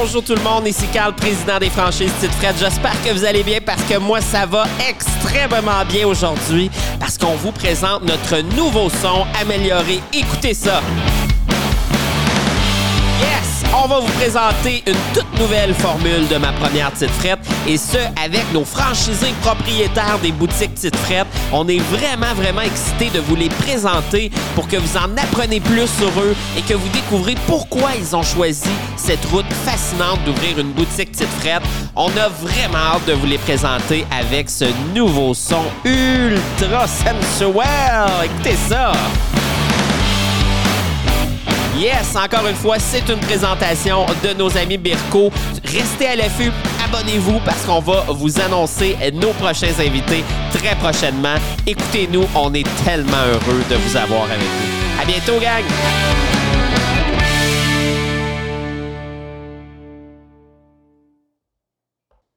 Bonjour tout le monde, ici Karl, président des franchises Tite-Frette. J'espère que vous allez bien parce que moi, ça va extrêmement bien aujourd'hui parce qu'on vous présente notre nouveau son amélioré. Écoutez ça! Yes! On va vous présenter une toute nouvelle formule de ma première Tite-Frette et ce, avec nos franchisés propriétaires des boutiques Tite-Frette. On est vraiment excités de vous les présenter pour que vous en appreniez plus sur eux et que vous découvrez pourquoi ils ont choisi cette route fascinante d'ouvrir une boutique Tite-Frette. On a vraiment hâte de vous les présenter avec ce nouveau son ultra sensuel. Écoutez ça! Yes, encore une fois, c'est une présentation de nos amis Birreco. Restez à l'affût, abonnez-vous parce qu'on va vous annoncer nos prochains invités très prochainement. Écoutez-nous, on est tellement heureux de vous avoir avec nous. À bientôt, gang!